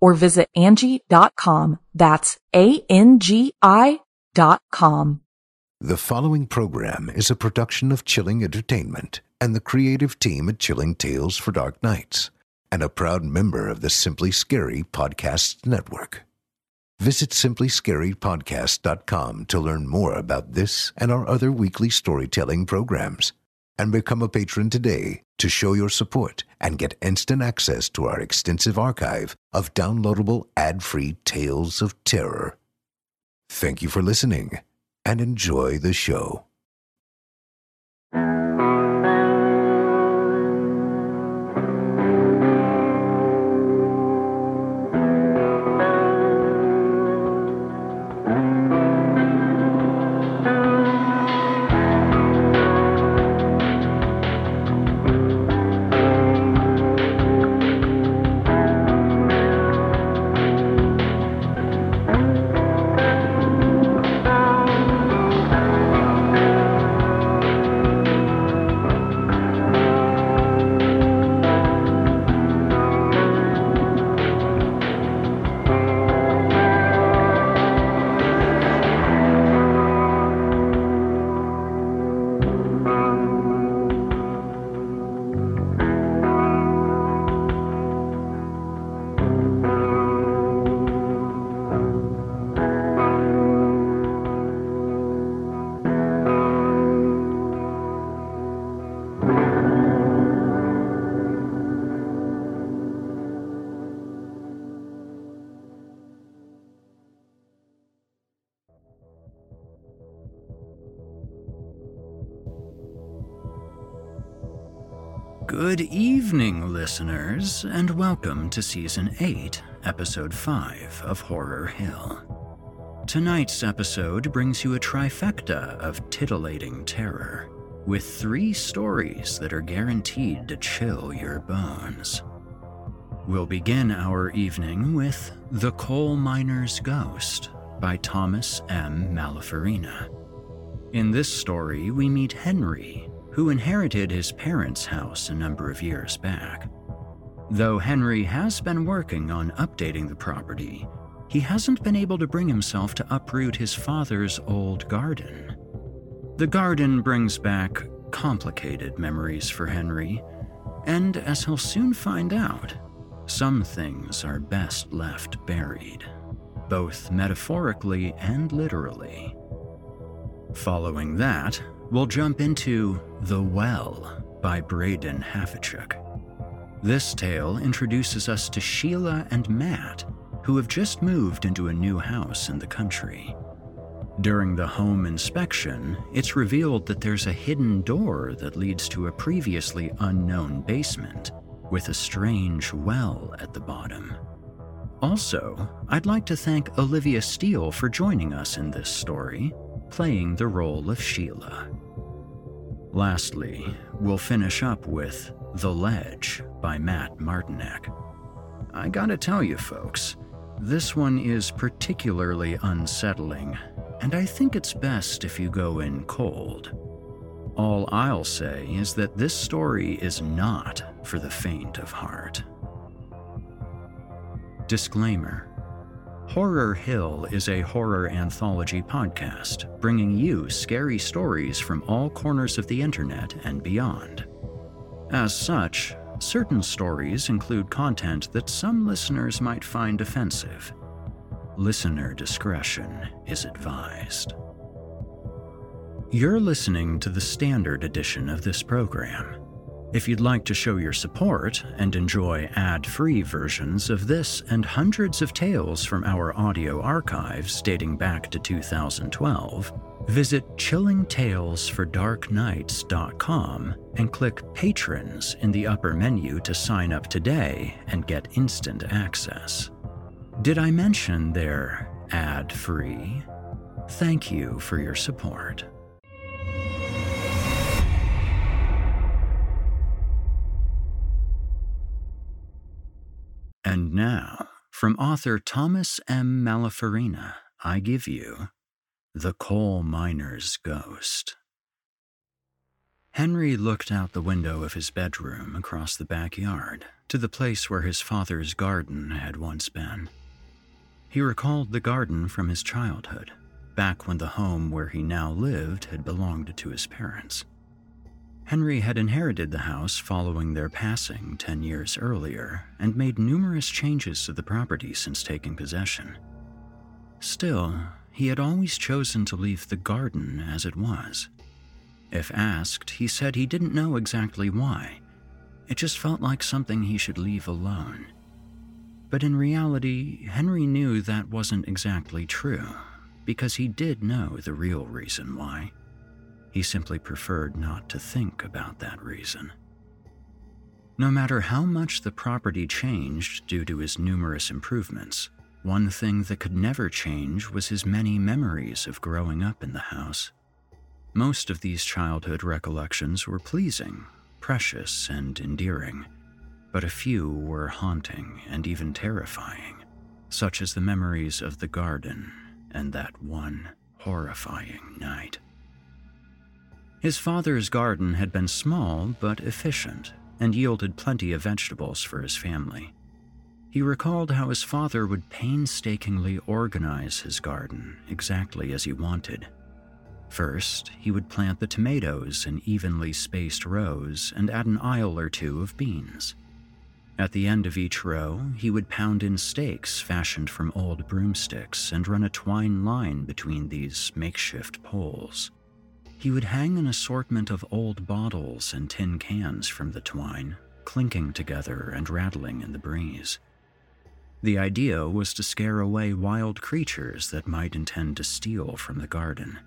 or visit Angie.com. That's ANGI.com. The following program is a production of Chilling Entertainment and the creative team at Chilling Tales for Dark Nights, and a proud member of the Simply Scary Podcast Network. Visit simplyscarypodcast.com to learn more about this and our other weekly storytelling programs, and become a patron today to show your support and get instant access to our extensive archive of downloadable ad-free tales of terror. Thank you for listening, and enjoy the show. Good evening, listeners, and welcome to Season 8, Episode 5 of Horror Hill. Tonight's episode brings you a trifecta of titillating terror, with three stories that are guaranteed to chill your bones. We'll begin our evening with The Coal Miner's Ghost by Thomas M. Malafarina. In this story, we meet Henry, who inherited his parents' house a number of years back. Though Henry has been working on updating the property, he hasn't been able to bring himself to uproot his father's old garden. The garden brings back complicated memories for Henry, and as he'll soon find out, some things are best left buried, both metaphorically and literally. Following that, we'll jump into The Well by Brayden Hafichuk. This tale introduces us to Sheila and Matt, who have just moved into a new house in the country. During the home inspection, it's revealed that there's a hidden door that leads to a previously unknown basement with a strange well at the bottom. Also, I'd like to thank Olivia Steele for joining us in this story, playing the role of Sheila. Lastly, we'll finish up with The Ledge by Matt Martinek. I gotta tell you folks, this one is particularly unsettling, and I think it's best if you go in cold. All I'll say is that this story is not for the faint of heart. Disclaimer. Horror Hill is a horror anthology podcast, bringing you scary stories from all corners of the internet and beyond. As such, certain stories include content that some listeners might find offensive. Listener discretion is advised. You're listening to the standard edition of this program. If you'd like to show your support and enjoy ad-free versions of this and hundreds of tales from our audio archives dating back to 2012, visit chillingtalesfordarknights.com and click Patrons in the upper menu to sign up today and get instant access. Did I mention they're ad-free? Thank you for your support. And now, from author Thomas M. Malafarina, I give you The Coal Miner's Ghost. Henry looked out the window of his bedroom across the backyard to the place where his father's garden had once been. He recalled the garden from his childhood, back when the home where he now lived had belonged to his parents. Henry had inherited the house following their passing 10 years earlier and made numerous changes to the property since taking possession. Still, he had always chosen to leave the garden as it was. If asked, he said he didn't know exactly why. It just felt like something he should leave alone. But in reality, Henry knew that wasn't exactly true, because he did know the real reason why. He simply preferred not to think about that reason. No matter how much the property changed due to his numerous improvements, one thing that could never change was his many memories of growing up in the house. Most of these childhood recollections were pleasing, precious, and endearing, but a few were haunting and even terrifying, such as the memories of the garden and that one horrifying night. His father's garden had been small but efficient and yielded plenty of vegetables for his family. He recalled how his father would painstakingly organize his garden exactly as he wanted. First, he would plant the tomatoes in evenly spaced rows and add an aisle or two of beans. At the end of each row, he would pound in stakes fashioned from old broomsticks and run a twine line between these makeshift poles. He would hang an assortment of old bottles and tin cans from the twine, clinking together and rattling in the breeze. The idea was to scare away wild creatures that might intend to steal from the garden,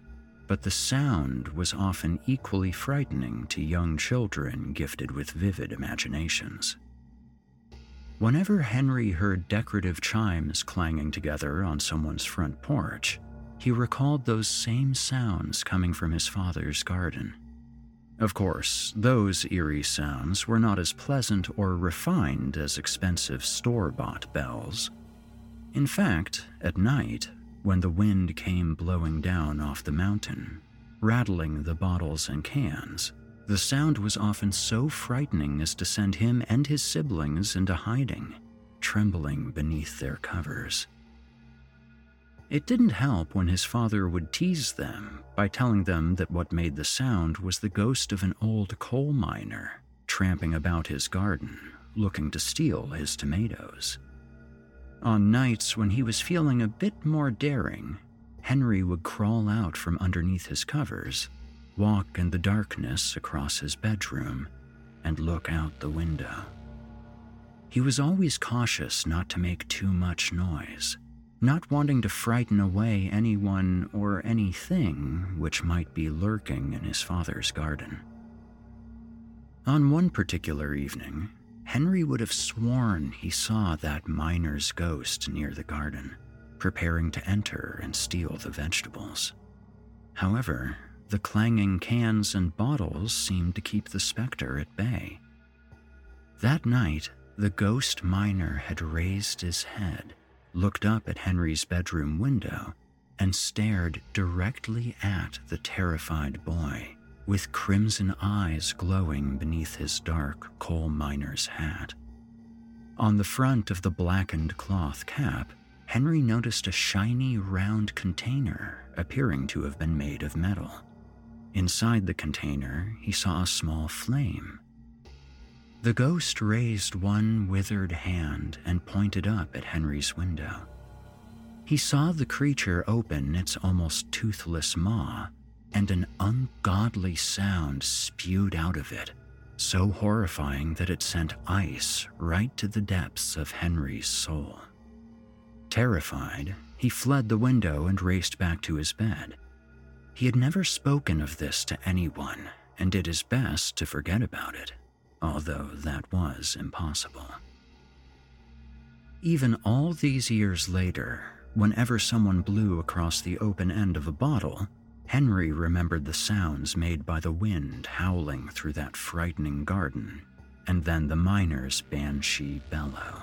but the sound was often equally frightening to young children gifted with vivid imaginations. Whenever Henry heard decorative chimes clanging together on someone's front porch, he recalled those same sounds coming from his father's garden. Of course, those eerie sounds were not as pleasant or refined as expensive store-bought bells. In fact, at night, when the wind came blowing down off the mountain, rattling the bottles and cans, the sound was often so frightening as to send him and his siblings into hiding, trembling beneath their covers. It didn't help when his father would tease them by telling them that what made the sound was the ghost of an old coal miner tramping about his garden, looking to steal his tomatoes. On nights when he was feeling a bit more daring, Henry would crawl out from underneath his covers, walk in the darkness across his bedroom, and look out the window. He was always cautious not to make too much noise, not wanting to frighten away anyone or anything which might be lurking in his father's garden. On one particular evening, Henry would have sworn he saw that miner's ghost near the garden, preparing to enter and steal the vegetables. However, the clanging cans and bottles seemed to keep the specter at bay. That night, the ghost miner had raised his head, looked up at Henry's bedroom window, and stared directly at the terrified boy, with crimson eyes glowing beneath his dark coal miner's hat. On the front of the blackened cloth cap, Henry noticed a shiny round container appearing to have been made of metal. Inside the container, he saw a small flame. The ghost raised one withered hand and pointed up at Henry's window. He saw the creature open its almost toothless maw, and an ungodly sound spewed out of it, so horrifying that it sent ice right to the depths of Henry's soul. Terrified, he fled the window and raced back to his bed. He had never spoken of this to anyone and did his best to forget about it, although that was impossible. Even all these years later, whenever someone blew across the open end of a bottle, Henry remembered the sounds made by the wind howling through that frightening garden, and then the miner's banshee bellow.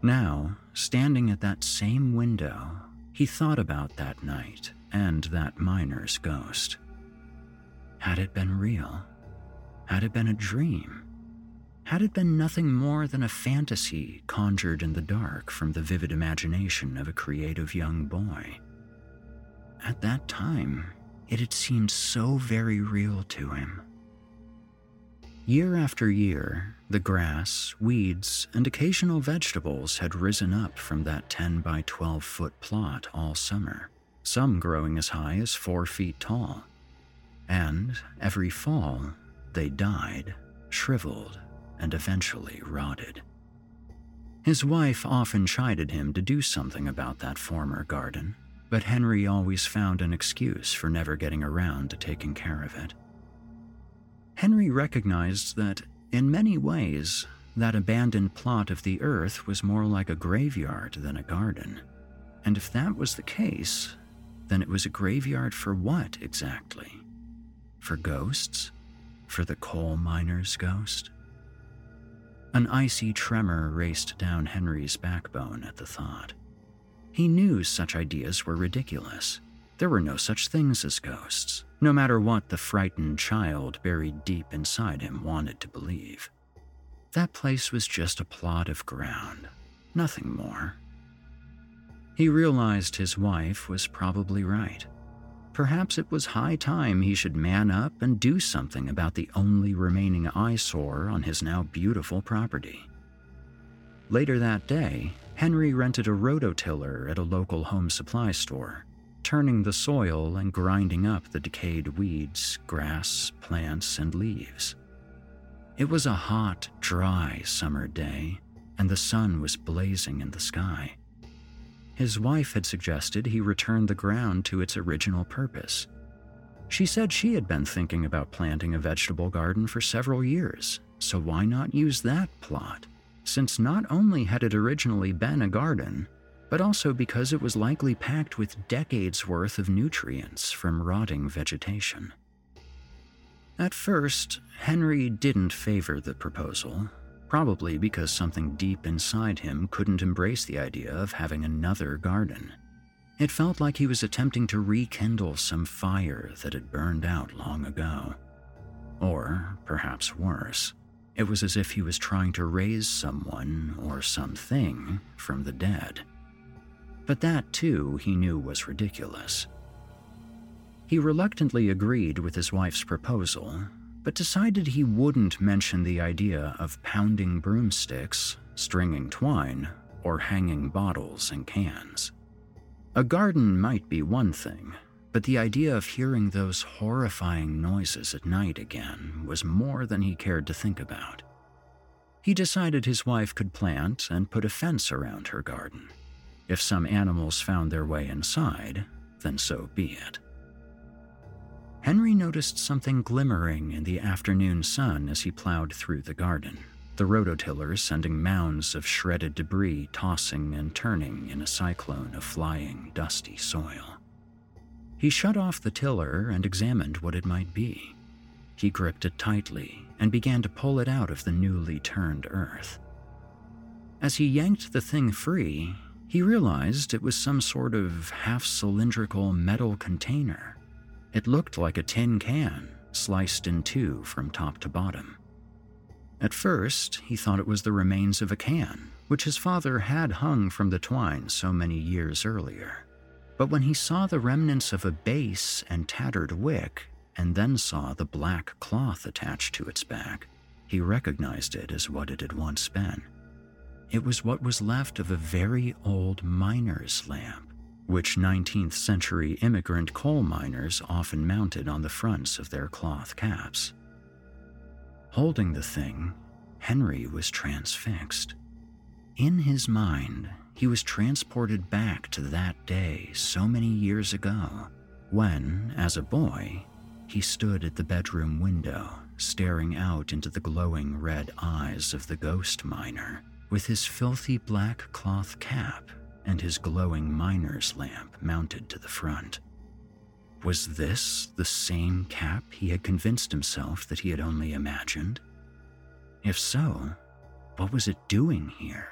Now, standing at that same window, he thought about that night and that miner's ghost. Had it been real? Had it been a dream? Had it been nothing more than a fantasy conjured in the dark from the vivid imagination of a creative young boy? At that time, it had seemed so very real to him. Year after year, the grass, weeds, and occasional vegetables had risen up from that 10 by 12 foot plot all summer, some growing as high as 4 feet tall. And every fall, they died, shriveled, and eventually rotted. His wife often chided him to do something about that former garden, but Henry always found an excuse for never getting around to taking care of it. Henry recognized that, in many ways, that abandoned plot of the earth was more like a graveyard than a garden. And if that was the case, then it was a graveyard for what exactly? For ghosts? For the coal miner's ghost? An icy tremor raced down Henry's backbone at the thought. He knew such ideas were ridiculous. There were no such things as ghosts, no matter what the frightened child buried deep inside him wanted to believe. That place was just a plot of ground, nothing more. He realized his wife was probably right. Perhaps it was high time he should man up and do something about the only remaining eyesore on his now beautiful property. Later that day, Henry rented a rototiller at a local home supply store, turning the soil and grinding up the decayed weeds, grass, plants, and leaves. It was a hot, dry summer day, and the sun was blazing in the sky. His wife had suggested he return the ground to its original purpose. She said she had been thinking about planting a vegetable garden for several years, so why not use that plot, since not only had it originally been a garden, but also because it was likely packed with decades' worth of nutrients from rotting vegetation. At first, Henry didn't favor the proposal, probably because something deep inside him couldn't embrace the idea of having another garden. It felt like he was attempting to rekindle some fire that had burned out long ago. Or, perhaps worse, it was as if he was trying to raise someone or something from the dead. But that, too, he knew was ridiculous. He reluctantly agreed with his wife's proposal, but decided he wouldn't mention the idea of pounding broomsticks, stringing twine, or hanging bottles and cans. A garden might be one thing, but the idea of hearing those horrifying noises at night again was more than he cared to think about. He decided his wife could plant and put a fence around her garden. If some animals found their way inside, then so be it. Henry noticed something glimmering in the afternoon sun as he plowed through the garden, the rototiller sending mounds of shredded debris tossing and turning in a cyclone of flying, dusty soil. He shut off the tiller and examined what it might be. He gripped it tightly and began to pull it out of the newly turned earth. As he yanked the thing free, he realized it was some sort of half-cylindrical metal container. It looked like a tin can, sliced in two from top to bottom. At first, he thought it was the remains of a can, which his father had hung from the twine so many years earlier. But when he saw the remnants of a base and tattered wick, and then saw the black cloth attached to its back, he recognized it as what it had once been. It was what was left of a very old miner's lamp, which 19th century immigrant coal miners often mounted on the fronts of their cloth caps. Holding the thing, Henry was transfixed. In his mind, he was transported back to that day so many years ago, when, as a boy, he stood at the bedroom window, staring out into the glowing red eyes of the ghost miner, with his filthy black cloth cap and his glowing miner's lamp mounted to the front. Was this the same cap he had convinced himself that he had only imagined? If so, what was it doing here?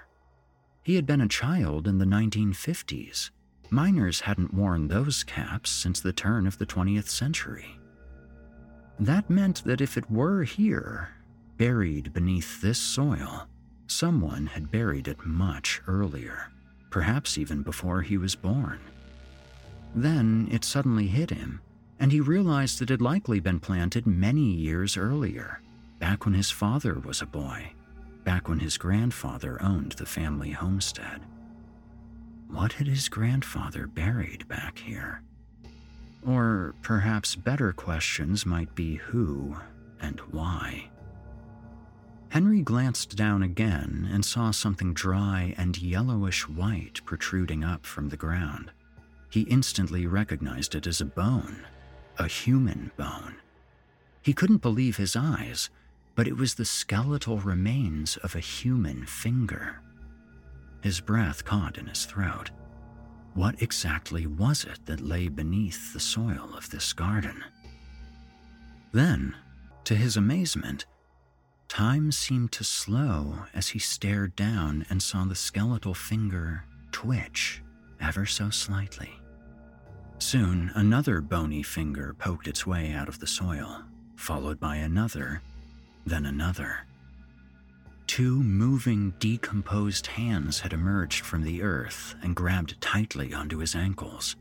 He had been a child in the 1950s. Miners hadn't worn those caps since the turn of the 20th century. That meant that if it were here, buried beneath this soil, someone had buried it much earlier, perhaps even before he was born. Then it suddenly hit him, and he realized it had likely been planted many years earlier, back when his father was a boy, back when his grandfather owned the family homestead. What had his grandfather buried back here? Or perhaps better questions might be who and why. Henry glanced down again and saw something dry and yellowish-white protruding up from the ground. He instantly recognized it as a bone, a human bone. He couldn't believe his eyes, but it was the skeletal remains of a human finger. His breath caught in his throat. What exactly was it that lay beneath the soil of this garden? Then, to his amazement, time seemed to slow as he stared down and saw the skeletal finger twitch ever so slightly. Soon, another bony finger poked its way out of the soil, followed by another, then another. Two moving, decomposed hands had emerged from the earth and grabbed tightly onto his ankles.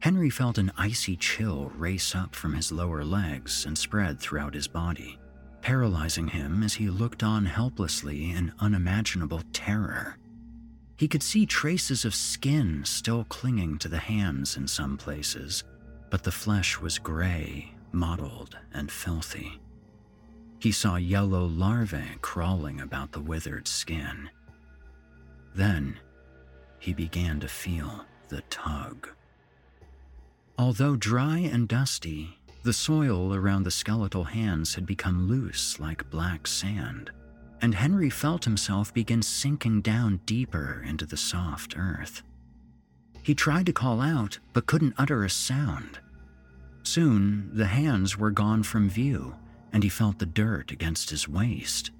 Henry felt an icy chill race up from his lower legs and spread throughout his body, paralyzing him as he looked on helplessly in unimaginable terror. He could see traces of skin still clinging to the hands in some places, but the flesh was gray, mottled, and filthy. He saw yellow larvae crawling about the withered skin. Then, he began to feel the tug. Although dry and dusty, the soil around the skeletal hands had become loose like black sand, and Henry felt himself begin sinking down deeper into the soft earth. He tried to call out, but couldn't utter a sound. Soon, the hands were gone from view, and he felt the dirt against his waist.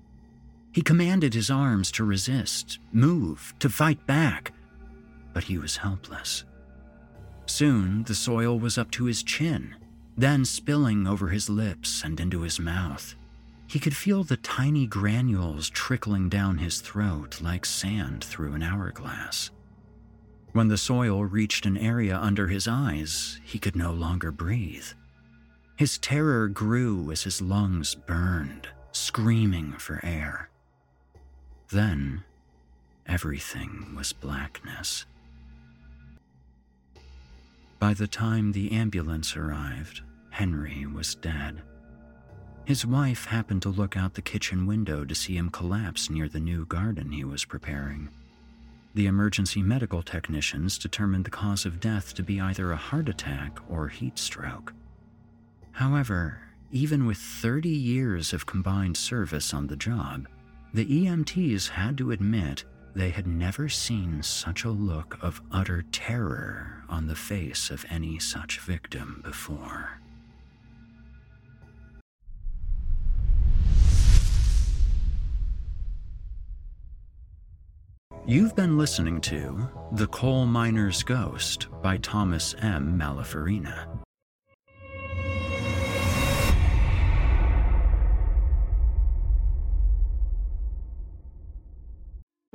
He commanded his arms to resist, move, to fight back, but he was helpless. Soon, the soil was up to his chin, then spilling over his lips and into his mouth. He could feel the tiny granules trickling down his throat like sand through an hourglass. When the soil reached an area under his eyes, he could no longer breathe. His terror grew as his lungs burned, screaming for air. Then, everything was blackness. By the time the ambulance arrived, Henry was dead. His wife happened to look out the kitchen window to see him collapse near the new garden he was preparing. The emergency medical technicians determined the cause of death to be either a heart attack or heat stroke. However, even with 30 years of combined service on the job, the EMTs had to admit they had never seen such a look of utter terror on the face of any such victim before. You've been listening to The Coal Miner's Ghost by Thomas M. Malafarina.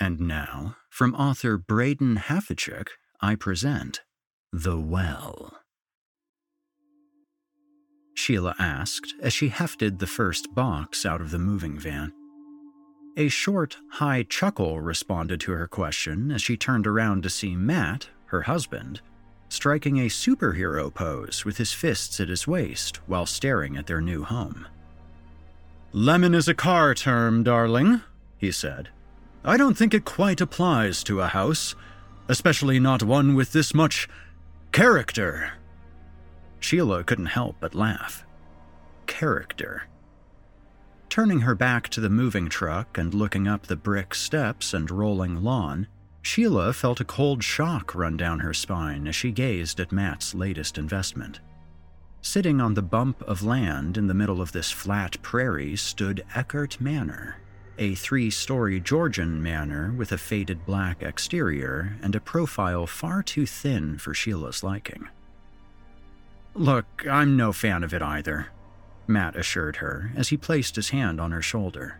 And now, from author Brayden Hafichuk, I present The Well. Sheila asked as she hefted the first box out of the moving van. A short, high chuckle responded to her question as she turned around to see Matt, her husband, striking a superhero pose with his fists at his waist while staring at their new home. "Lemon is a car term, darling," he said. "I don't think it quite applies to a house, especially not one with this much character." Sheila couldn't help but laugh. Character. Turning her back to the moving truck and looking up the brick steps and rolling lawn, Sheila felt a cold shock run down her spine as she gazed at Matt's latest investment. Sitting on the bump of land in the middle of this flat prairie stood Eckert Manor, a 3-story Georgian manor with a faded black exterior and a profile far too thin for Sheila's liking. "Look, I'm no fan of it either," Matt assured her as he placed his hand on her shoulder.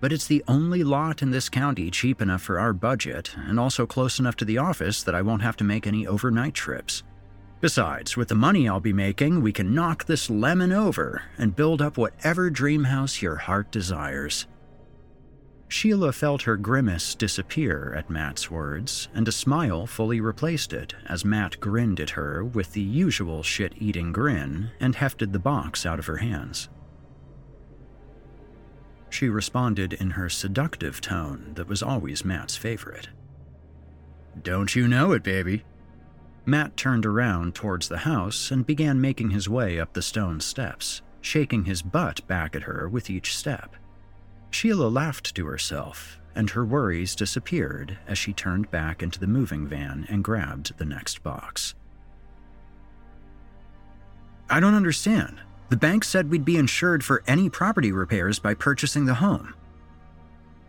"But it's the only lot in this county cheap enough for our budget and also close enough to the office that I won't have to make any overnight trips. Besides, with the money I'll be making, we can knock this lemon over and build up whatever dream house your heart desires." Sheila felt her grimace disappear at Matt's words, and a smile fully replaced it as Matt grinned at her with the usual shit-eating grin and hefted the box out of her hands. She responded in her seductive tone that was always Matt's favorite. "Don't you know it, baby?" Matt turned around towards the house and began making his way up the stone steps, shaking his butt back at her with each step. Sheila laughed to herself, and her worries disappeared as she turned back into the moving van and grabbed the next box. "I don't understand. The bank said we'd be insured for any property repairs by purchasing the home."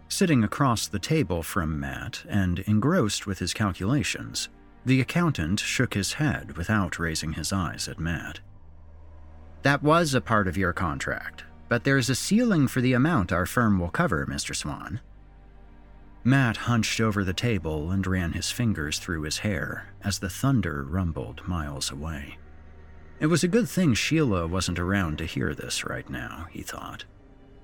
Sitting across the table from Matt and engrossed with his calculations, the accountant shook his head without raising his eyes at Matt. "That was a part of your contract. But there's a ceiling for the amount our firm will cover, Mr. Swan." Matt hunched over the table and ran his fingers through his hair as the thunder rumbled miles away. It was a good thing Sheila wasn't around to hear this right now, he thought.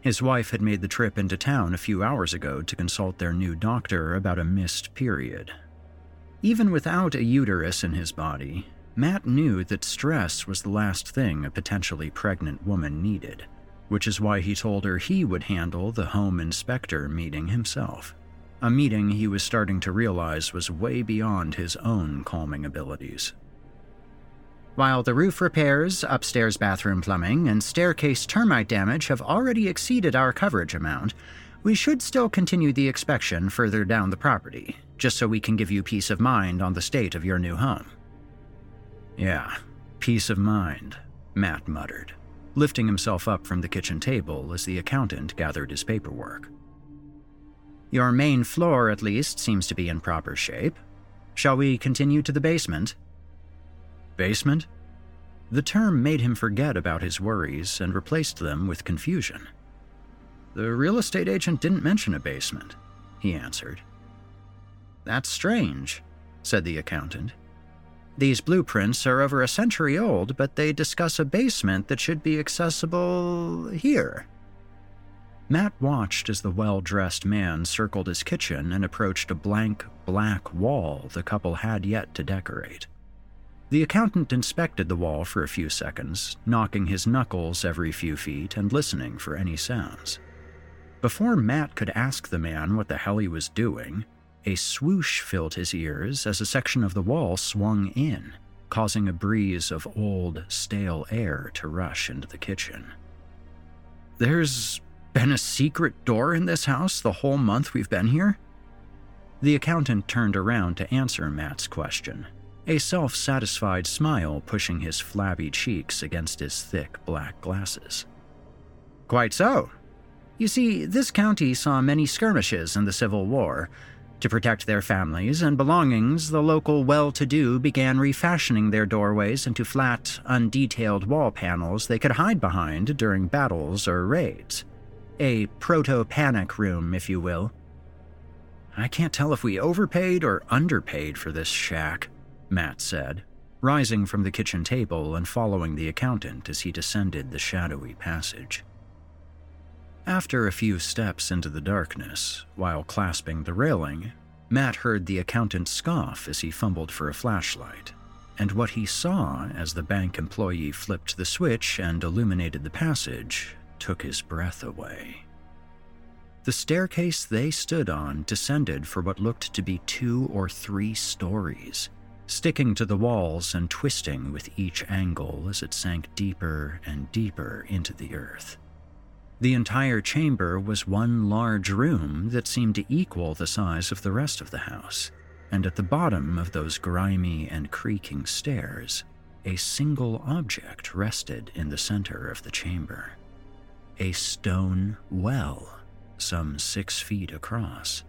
His wife had made the trip into town a few hours ago to consult their new doctor about a missed period. Even without a uterus in his body, Matt knew that stress was the last thing a potentially pregnant woman needed, which is why he told her he would handle the home inspector meeting himself, a meeting he was starting to realize was way beyond his own calming abilities. "While the roof repairs, upstairs bathroom plumbing, and staircase termite damage have already exceeded our coverage amount, we should still continue the inspection further down the property, just so we can give you peace of mind on the state of your new home." "Yeah, peace of mind," Matt muttered, lifting himself up from the kitchen table as the accountant gathered his paperwork. "Your main floor, at least, seems to be in proper shape. Shall we continue to the basement?" Basement? The term made him forget about his worries and replaced them with confusion. "The real estate agent didn't mention a basement," he answered. "That's strange," said the accountant. "These blueprints are over a century old, but they discuss a basement that should be accessible here." Matt watched as the well-dressed man circled his kitchen and approached a blank, black wall the couple had yet to decorate. The accountant inspected the wall for a few seconds, knocking his knuckles every few feet and listening for any sounds. Before Matt could ask the man what the hell he was doing, a swoosh filled his ears as a section of the wall swung in, causing a breeze of old, stale air to rush into the kitchen. "There's been a secret door in this house the whole month we've been here?" The accountant turned around to answer Matt's question, a self-satisfied smile pushing his flabby cheeks against his thick black glasses. "Quite so. You see, this county saw many skirmishes in the Civil War. To protect their families and belongings, the local well-to-do began refashioning their doorways into flat, undetailed wall panels they could hide behind during battles or raids. A proto-panic room, if you will. I can't tell if we overpaid or underpaid for this shack," Matt said, rising from the kitchen table and following the accountant as he descended the shadowy passage. After a few steps into the darkness, while clasping the railing, Matt heard the accountant scoff as he fumbled for a flashlight, and what he saw as the bank employee flipped the switch and illuminated the passage took his breath away. The staircase they stood on descended for what looked to be 2 or 3 stories, sticking to the walls and twisting with each angle as it sank deeper and deeper into the earth. The entire chamber was one large room that seemed to equal the size of the rest of the house, and at the bottom of those grimy and creaking stairs, a single object rested in the center of the chamber. A stone well, some 6 feet across.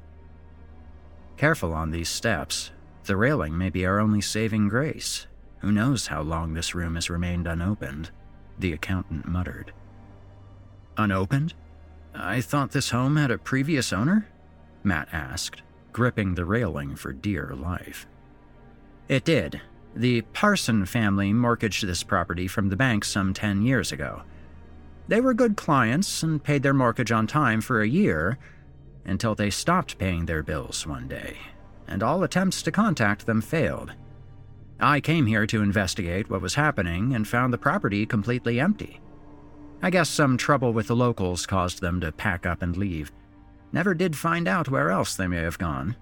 "Careful on these steps. The railing may be our only saving grace. Who knows how long this room has remained unopened," the accountant muttered. "Unopened? I thought this home had a previous owner?" Matt asked, gripping the railing for dear life. "It did. The Parson family mortgaged this property from the bank some 10 years ago. They were good clients and paid their mortgage on time for a year, until they stopped paying their bills one day, and all attempts to contact them failed. I came here to investigate what was happening and found the property completely empty. I guess some trouble with the locals caused them to pack up and leave. Never did find out where else they may have gone."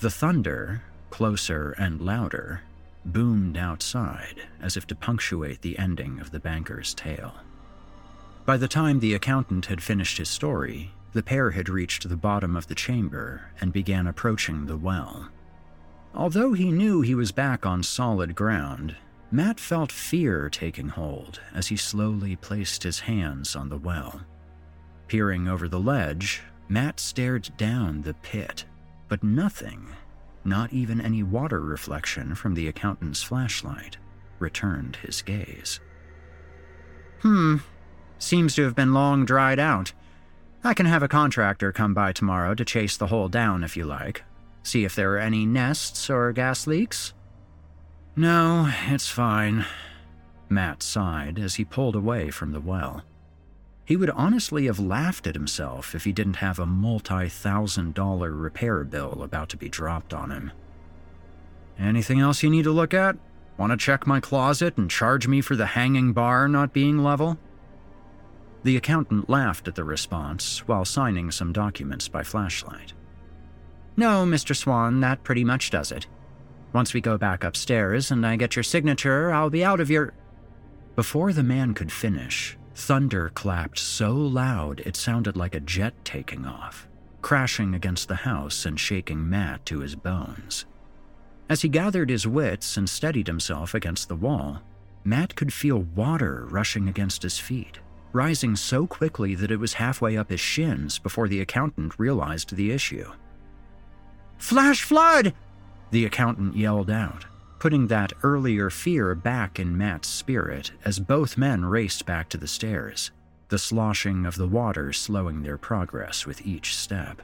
The thunder, closer and louder, boomed outside as if to punctuate the ending of the banker's tale. By the time the accountant had finished his story, the pair had reached the bottom of the chamber and began approaching the well. Although he knew he was back on solid ground, Matt felt fear taking hold as he slowly placed his hands on the well. Peering over the ledge, Matt stared down the pit, but nothing, not even any water reflection from the accountant's flashlight, returned his gaze. Seems to have been long dried out. I can have a contractor come by tomorrow to chase the hole down if you like. See if there are any nests or gas leaks." "No, it's fine," Matt sighed as he pulled away from the well. He would honestly have laughed at himself if he didn't have a multi-$1,000 repair bill about to be dropped on him. "Anything else you need to look at? Want to check my closet and charge me for the hanging bar not being level?" The accountant laughed at the response while signing some documents by flashlight. "No, Mr. Swan, that pretty much does it. Once we go back upstairs and I get your signature, I'll be out of your—" Before the man could finish, thunder clapped so loud it sounded like a jet taking off, crashing against the house and shaking Matt to his bones. As he gathered his wits and steadied himself against the wall, Matt could feel water rushing against his feet, rising so quickly that it was halfway up his shins before the accountant realized the issue. "Flash flood!" the accountant yelled out, putting that earlier fear back in Matt's spirit as both men raced back to the stairs, the sloshing of the water slowing their progress with each step.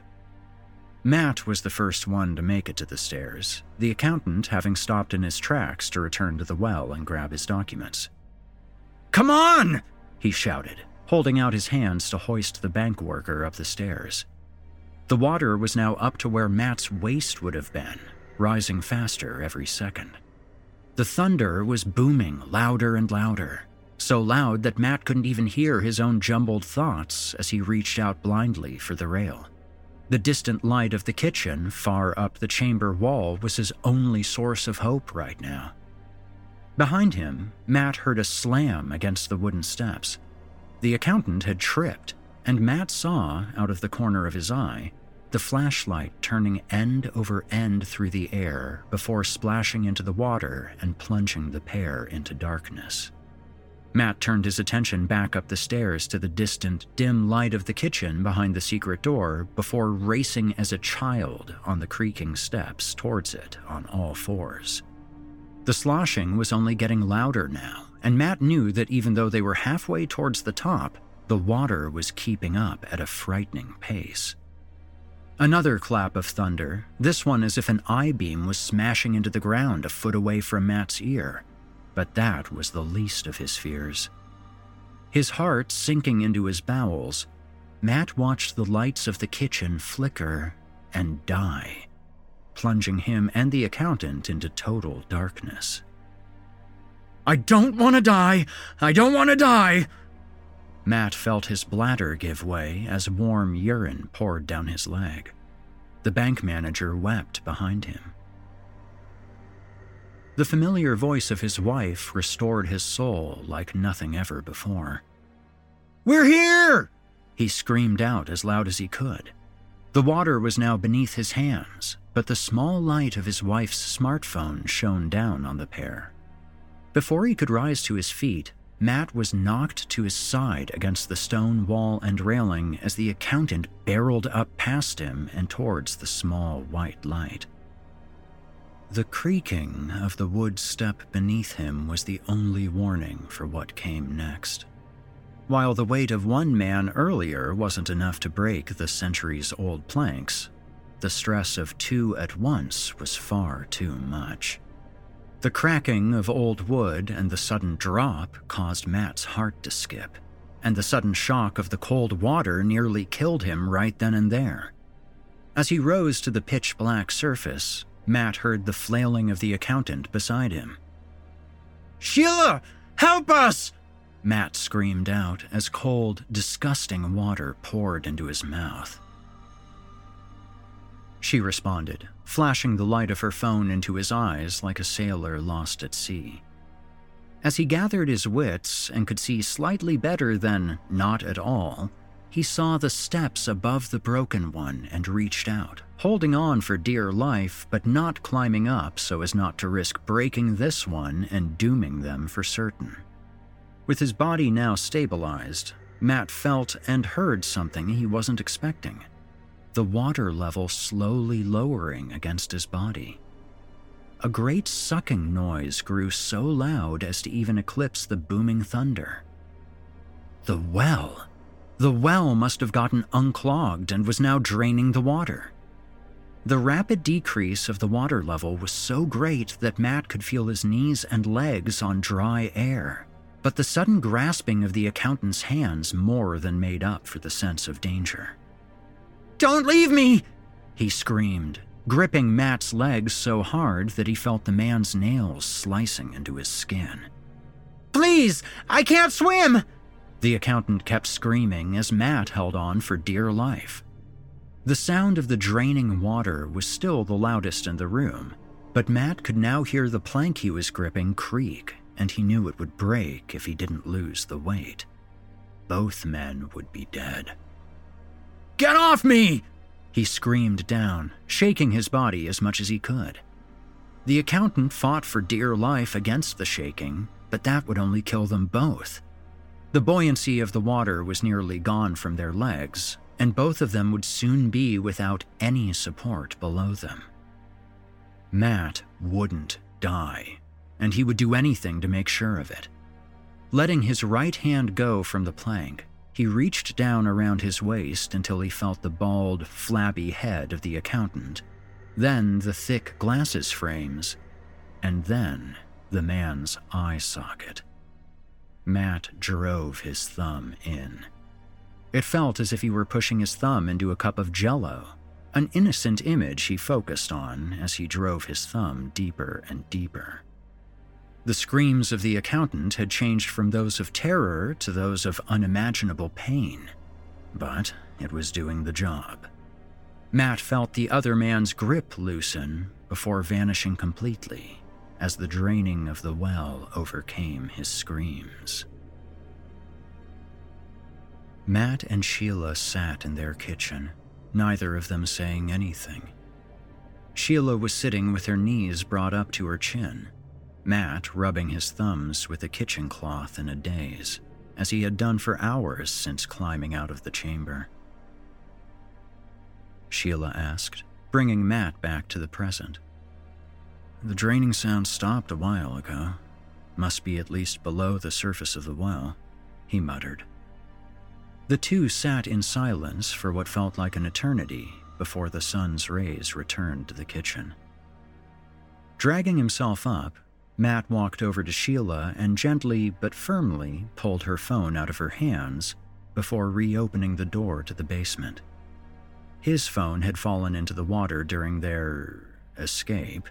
Matt was the first one to make it to the stairs, the accountant having stopped in his tracks to return to the well and grab his documents. "Come on!" he shouted, holding out his hands to hoist the bank worker up the stairs. The water was now up to where Matt's waist would have been, rising faster every second. The thunder was booming louder and louder, so loud that Matt couldn't even hear his own jumbled thoughts as he reached out blindly for the rail. The distant light of the kitchen far up the chamber wall was his only source of hope right now. Behind him, Matt heard a slam against the wooden steps. The accountant had tripped, and Matt saw, out of the corner of his eye, the flashlight turning end over end through the air before splashing into the water and plunging the pair into darkness. Matt turned his attention back up the stairs to the distant, dim light of the kitchen behind the secret door before racing as a child on the creaking steps towards it on all fours. The sloshing was only getting louder now, and Matt knew that even though they were halfway towards the top, the water was keeping up at a frightening pace. Another clap of thunder, this one as if an I-beam was smashing into the ground a foot away from Matt's ear. But that was the least of his fears. His heart sinking into his bowels, Matt watched the lights of the kitchen flicker and die, plunging him and the accountant into total darkness. "I don't want to die! I don't want to die!" Matt felt his bladder give way as warm urine poured down his leg. The bank manager wept behind him. The familiar voice of his wife restored his soul like nothing ever before. "We're here!" he screamed out as loud as he could. The water was now beneath his hands, but the small light of his wife's smartphone shone down on the pair. Before he could rise to his feet, Matt was knocked to his side against the stone wall and railing as the accountant barreled up past him and towards the small white light. The creaking of the wood step beneath him was the only warning for what came next. While the weight of one man earlier wasn't enough to break the centuries-old planks, the stress of two at once was far too much. The cracking of old wood and the sudden drop caused Matt's heart to skip, and the sudden shock of the cold water nearly killed him right then and there. As he rose to the pitch-black surface, Matt heard the flailing of the accountant beside him. "Sheila, help us!" Matt screamed out as cold, disgusting water poured into his mouth. She responded, flashing the light of her phone into his eyes like a sailor lost at sea. As he gathered his wits and could see slightly better than not at all, he saw the steps above the broken one and reached out, holding on for dear life but not climbing up so as not to risk breaking this one and dooming them for certain. With his body now stabilized, Matt felt and heard something he wasn't expecting, the water level slowly lowering against his body. A great sucking noise grew so loud as to even eclipse the booming thunder. The well! The well must have gotten unclogged and was now draining the water. The rapid decrease of the water level was so great that Matt could feel his knees and legs on dry air, but the sudden grasping of the accountant's hands more than made up for the sense of danger. "Don't leave me!" he screamed, gripping Matt's legs so hard that he felt the man's nails slicing into his skin. "Please! I can't swim!" The accountant kept screaming as Matt held on for dear life. The sound of the draining water was still the loudest in the room, but Matt could now hear the plank he was gripping creak, and he knew it would break if he didn't lose the weight. Both men would be dead. "Get off me!" he screamed down, shaking his body as much as he could. The accountant fought for dear life against the shaking, but that would only kill them both. The buoyancy of the water was nearly gone from their legs, and both of them would soon be without any support below them. Matt wouldn't die, and he would do anything to make sure of it. Letting his right hand go from the plank, he reached down around his waist until he felt the bald, flabby head of the accountant, then the thick glasses frames, and then the man's eye socket. Matt drove his thumb in. It felt as if he were pushing his thumb into a cup of Jell-O, an innocent image he focused on as he drove his thumb deeper and deeper. The screams of the accountant had changed from those of terror to those of unimaginable pain, but it was doing the job. Matt felt the other man's grip loosen before vanishing completely as the draining of the well overcame his screams. Matt and Sheila sat in their kitchen, neither of them saying anything. Sheila was sitting with her knees brought up to her chin, Matt rubbing his thumbs with a kitchen cloth in a daze, as he had done for hours since climbing out of the chamber. Sheila asked, bringing Matt back to the present. The draining sound stopped a while ago. Must be at least below the surface of the well, he muttered. The two sat in silence for what felt like an eternity before the sun's rays returned to the kitchen. Dragging himself up, Matt walked over to Sheila and gently but firmly pulled her phone out of her hands before reopening the door to the basement. His phone had fallen into the water during their escape,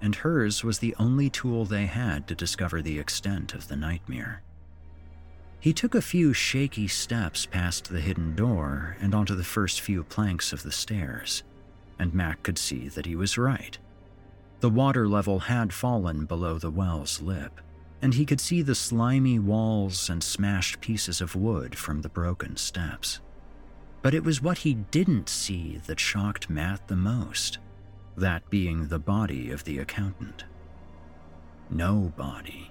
and hers was the only tool they had to discover the extent of the nightmare. He took a few shaky steps past the hidden door and onto the first few planks of the stairs, and Matt could see that he was right. The water level had fallen below the well's lip, and he could see the slimy walls and smashed pieces of wood from the broken steps. But it was what he didn't see that shocked Matt the most, that being the body of the accountant. No body,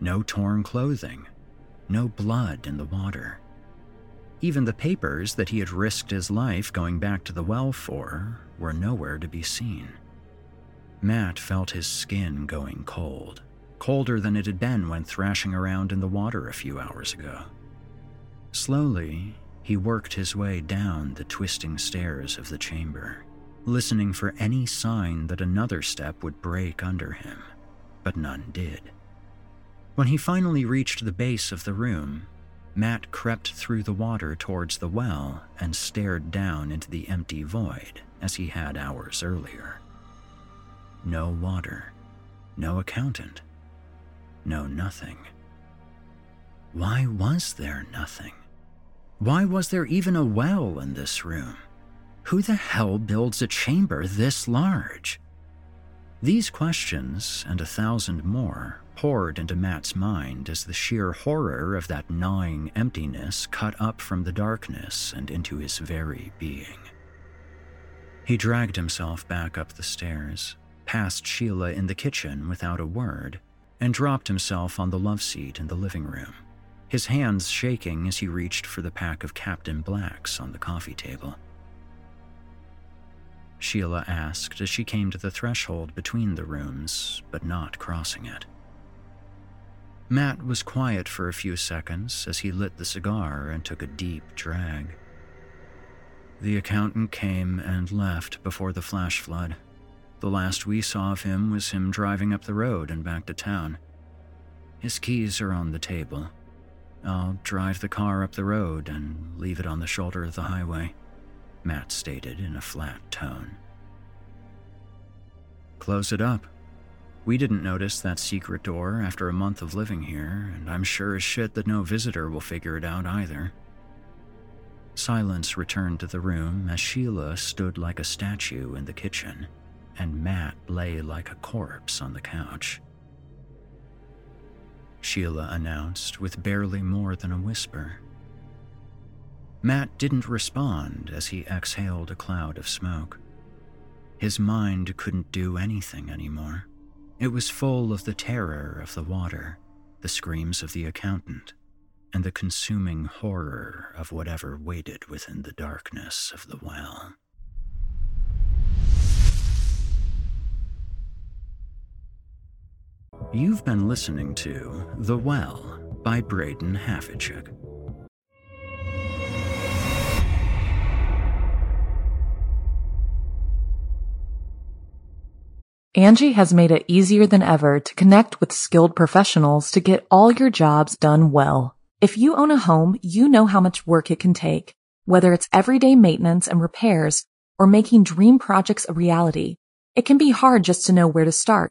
no torn clothing, no blood in the water. Even the papers that he had risked his life going back to the well for were nowhere to be seen. Matt felt his skin going cold, colder than it had been when thrashing around in the water a few hours ago. Slowly, he worked his way down the twisting stairs of the chamber, listening for any sign that another step would break under him, but none did. When he finally reached the base of the room, Matt crept through the water towards the well and stared down into the empty void as he had hours earlier. No water, no accountant, no nothing. Why was there nothing? Why was there even a well in this room? Who the hell builds a chamber this large? These questions, and 1,000 more, poured into Matt's mind as the sheer horror of that gnawing emptiness cut up from the darkness and into his very being. He dragged himself back up the stairs, past Sheila in the kitchen without a word, and dropped himself on the loveseat in the living room, his hands shaking as he reached for the pack of Captain Blacks on the coffee table. Sheila asked as she came to the threshold between the rooms, but not crossing it. Matt was quiet for a few seconds as he lit the cigar and took a deep drag. The accountant came and left before the flash flood. The last we saw of him was him driving up the road and back to town. His keys are on the table. I'll drive the car up the road and leave it on the shoulder of the highway, Matt stated in a flat tone. Close it up. We didn't notice that secret door after a month of living here, and I'm sure as shit that no visitor will figure it out either. Silence returned to the room as Sheila stood like a statue in the kitchen, and Matt lay like a corpse on the couch. Sheila announced with barely more than a whisper. Matt didn't respond as he exhaled a cloud of smoke. His mind couldn't do anything anymore. It was full of the terror of the water, the screams of the accountant, and the consuming horror of whatever waited within the darkness of the well. You've been listening to The Well by Brayden Hafichuk. Angie has made it easier than ever to connect with skilled professionals to get all your jobs done well. If you own a home, you know how much work it can take, whether it's everyday maintenance and repairs or making dream projects a reality. It can be hard just to know where to start.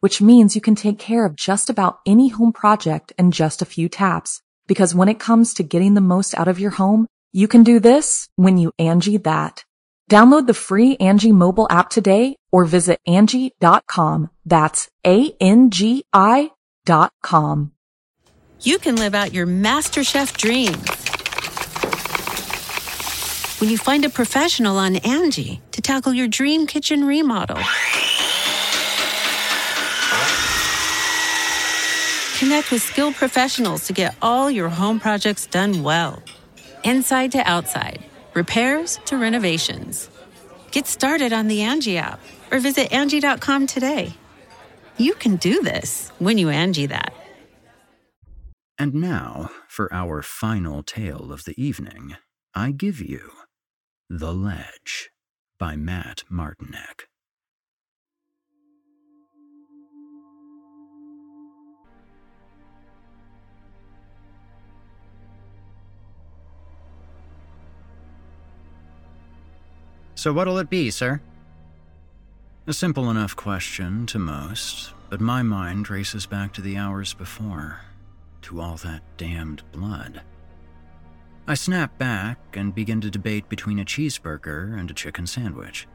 which means you can take care of just about any home project in just a few taps. Because when it comes to getting the most out of your home, you can do this when you Angie that. Download the free Angie mobile app today or visit Angie.com. That's ANGI.com. You can live out your MasterChef dreams when you find a professional on Angie to tackle your dream kitchen remodel. Connect with skilled professionals to get all your home projects done well. Inside to outside, repairs to renovations. Get started on the Angie app or visit Angie.com today. You can do this when you Angie that. And now, for our final tale of the evening, I give you The Ledge by Matt Martinek. So what'll it be, sir? A simple enough question to most, but my mind races back to the hours before. To all that damned blood. I snap back and begin to debate between a cheeseburger and a chicken sandwich.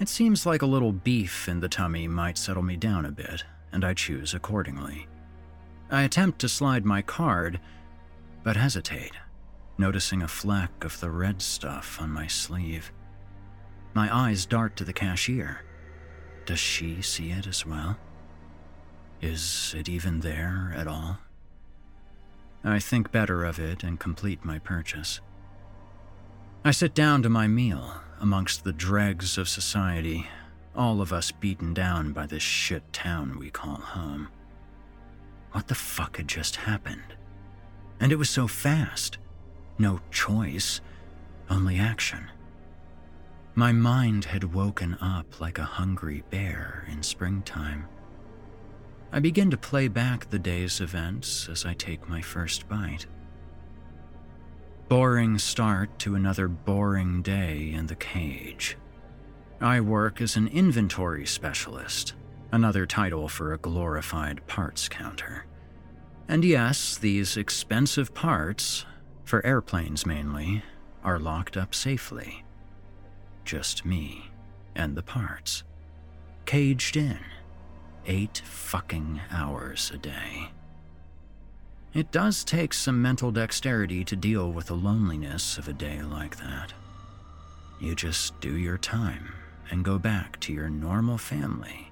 It seems like a little beef in the tummy might settle me down a bit, and I choose accordingly. I attempt to slide my card, but hesitate, noticing a fleck of the red stuff on my sleeve. My eyes dart to the cashier. Does she see it as well? Is it even there at all? I think better of it and complete my purchase. I sit down to my meal amongst the dregs of society, all of us beaten down by this shit town we call home. What the fuck had just happened? And it was so fast. No choice, only action. My mind had woken up like a hungry bear in springtime. I begin to play back the day's events as I take my first bite. Boring start to another boring day in the cage. I work as an inventory specialist, another title for a glorified parts counter. And yes, these expensive parts, for airplanes mainly, are locked up safely. Just me and the parts, caged in. 8 fucking hours a day. It does take some mental dexterity to deal with the loneliness of a day like that. You just do your time and go back to your normal family.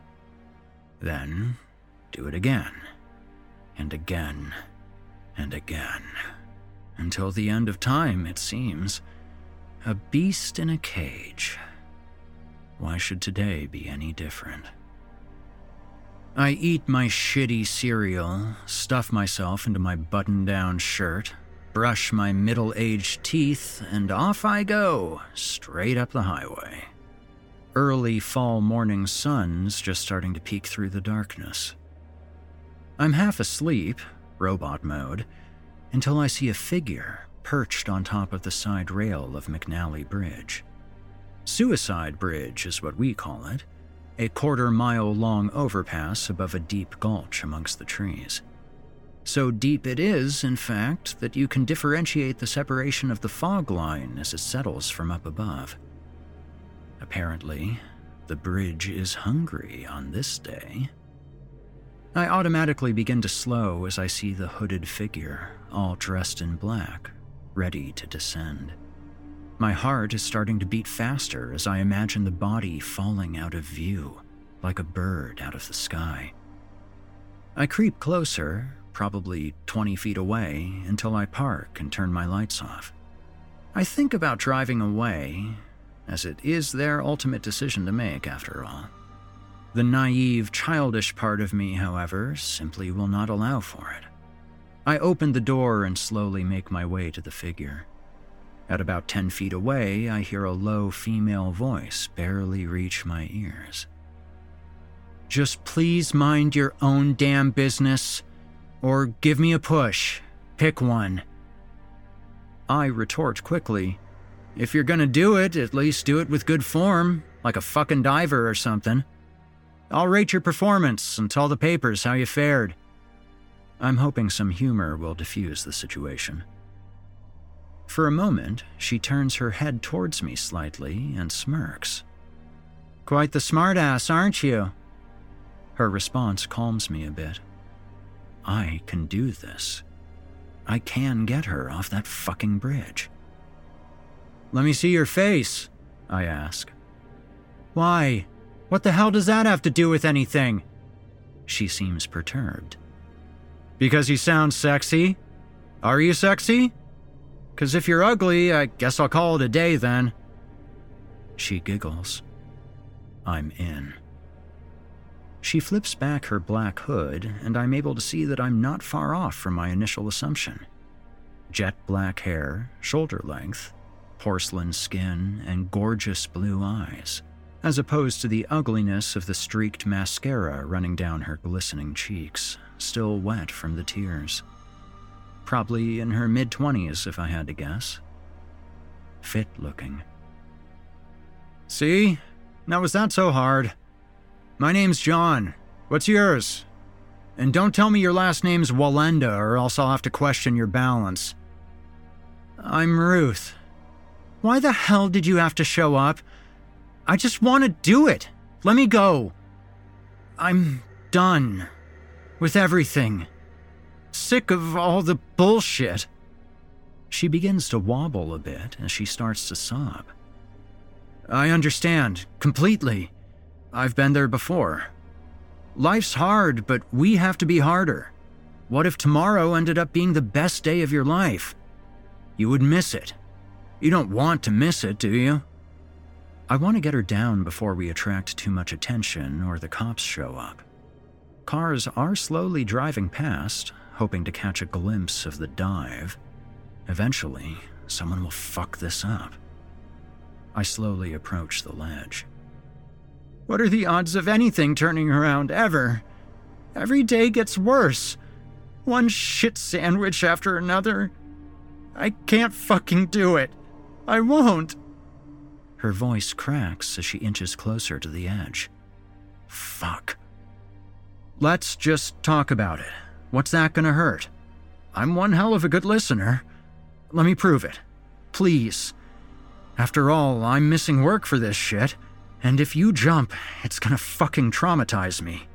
Then do it again, and again, and again, until the end of time, it seems. A beast in a cage. Why should today be any different? I eat my shitty cereal, stuff myself into my button-down shirt, brush my middle-aged teeth, and off I go, straight up the highway. Early fall morning sun's just starting to peek through the darkness. I'm half asleep, robot mode, until I see a figure perched on top of the side rail of McNally Bridge. Suicide Bridge is what we call it. A quarter-mile-long overpass above a deep gulch amongst the trees. So deep it is, in fact, that you can differentiate the separation of the fog line as it settles from up above. Apparently, the bridge is hungry on this day. I automatically begin to slow as I see the hooded figure, all dressed in black, ready to descend. My heart is starting to beat faster as I imagine the body falling out of view, like a bird out of the sky. I creep closer, probably 20 feet away, until I park and turn my lights off. I think about driving away, as it is their ultimate decision to make, after all. The naive, childish part of me, however, simply will not allow for it. I open the door and slowly make my way to the figure. At about 10 feet away, I hear a low female voice barely reach my ears. "Just please mind your own damn business, or give me a push. Pick one." I retort quickly, "If you're gonna do it, at least do it with good form, like a fucking diver or something. I'll rate your performance and tell the papers how you fared." I'm hoping some humor will diffuse the situation. For a moment, she turns her head towards me slightly and smirks. "Quite the smartass, aren't you?" Her response calms me a bit. I can do this. I can get her off that fucking bridge. "Let me see your face," I ask. "Why? What the hell does that have to do with anything?" She seems perturbed. "Because you sound sexy? Are you sexy? 'Cause if you're ugly, I guess I'll call it a day then." She giggles. I'm in. She flips back her black hood, and I'm able to see that I'm not far off from my initial assumption. Jet black hair, shoulder length, porcelain skin, and gorgeous blue eyes, as opposed to the ugliness of the streaked mascara running down her glistening cheeks, still wet from the tears. Probably in her mid-20s, if I had to guess. Fit looking. "See? Now was that so hard? My name's John. What's yours? And don't tell me your last name's Walenda, or else I'll have to question your balance." "I'm Ruth." "Why the hell did you have to show up? I just want to do it. Let me go. I'm done with everything. Sick of all the bullshit." She begins to wobble a bit as she starts to sob. "I understand, completely. I've been there before. Life's hard, but we have to be harder. What if tomorrow ended up being the best day of your life? You would miss it. You don't want to miss it, do you?" I want to get her down before we attract too much attention or the cops show up. Cars are slowly driving past, hoping to catch a glimpse of the dive. Eventually, someone will fuck this up. I slowly approach the ledge. "What are the odds of anything turning around ever? Every day gets worse. One shit sandwich after another. I can't fucking do it. I won't." Her voice cracks as she inches closer to the edge. Fuck. "Let's just talk about it. What's that gonna hurt? I'm one hell of a good listener. Let me prove it. Please. After all, I'm missing work for this shit, and if you jump, it's gonna fucking traumatize me."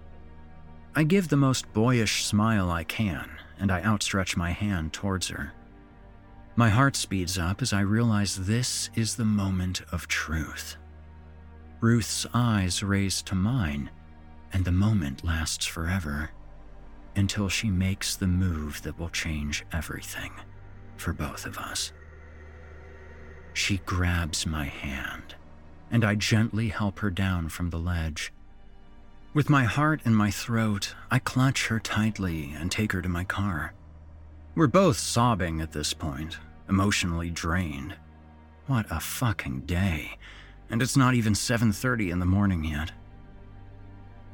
I give the most boyish smile I can, and I outstretch my hand towards her. My heart speeds up as I realize this is the moment of truth. Ruth's eyes raise to mine, and the moment lasts forever, until she makes the move that will change everything for both of us. She grabs my hand, and I gently help her down from the ledge. With my heart in my throat, I clutch her tightly and take her to my car. We're both sobbing at this point, emotionally drained. What a fucking day, and it's not even 7:30 in the morning yet.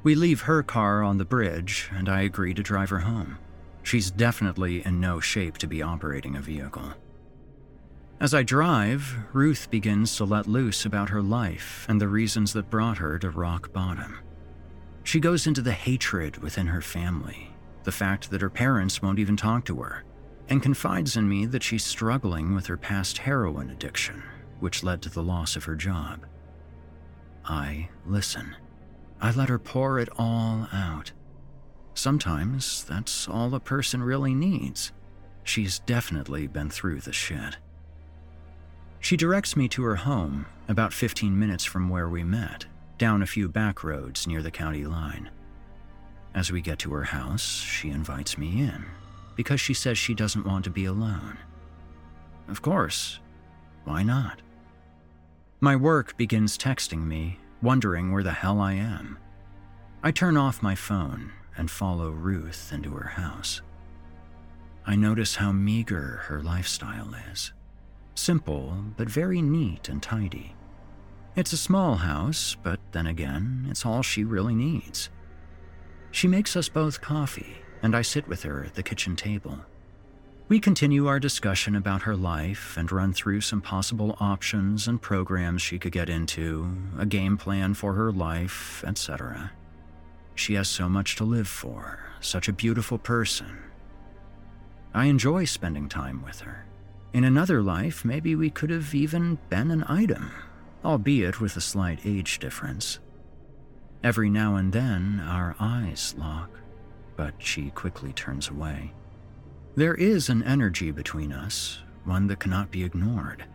We leave her car on the bridge, and I agree to drive her home. She's definitely in no shape to be operating a vehicle. As I drive, Ruth begins to let loose about her life and the reasons that brought her to rock bottom. She goes into the hatred within her family, the fact that her parents won't even talk to her, and confides in me that she's struggling with her past heroin addiction, which led to the loss of her job. I listen. I let her pour it all out. Sometimes that's all a person really needs. She's definitely been through the shit. She directs me to her home, about 15 minutes from where we met, down a few back roads near the county line. As we get to her house, she invites me in, because she says she doesn't want to be alone. Of course, why not? My work begins texting me, wondering where the hell I am. I turn off my phone and follow Ruth into her house. I notice how meager her lifestyle is. Simple, but very neat and tidy. It's a small house, but then again, it's all she really needs. She makes us both coffee, and I sit with her at the kitchen table. We continue our discussion about her life and run through some possible options and programs she could get into, a game plan for her life, etc. She has so much to live for, such a beautiful person. I enjoy spending time with her. In another life, maybe we could have even been an item, albeit with a slight age difference. Every now and then, our eyes lock, but she quickly turns away. There is an energy between us, one that cannot be ignored.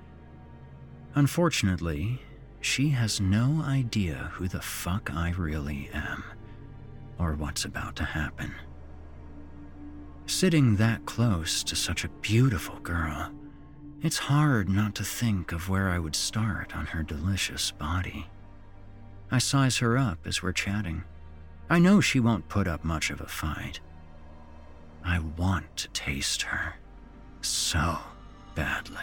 Unfortunately, she has no idea who the fuck I really am, or what's about to happen. Sitting that close to such a beautiful girl, it's hard not to think of where I would start on her delicious body. I size her up as we're chatting. I know she won't put up much of a fight. I want to taste her so badly,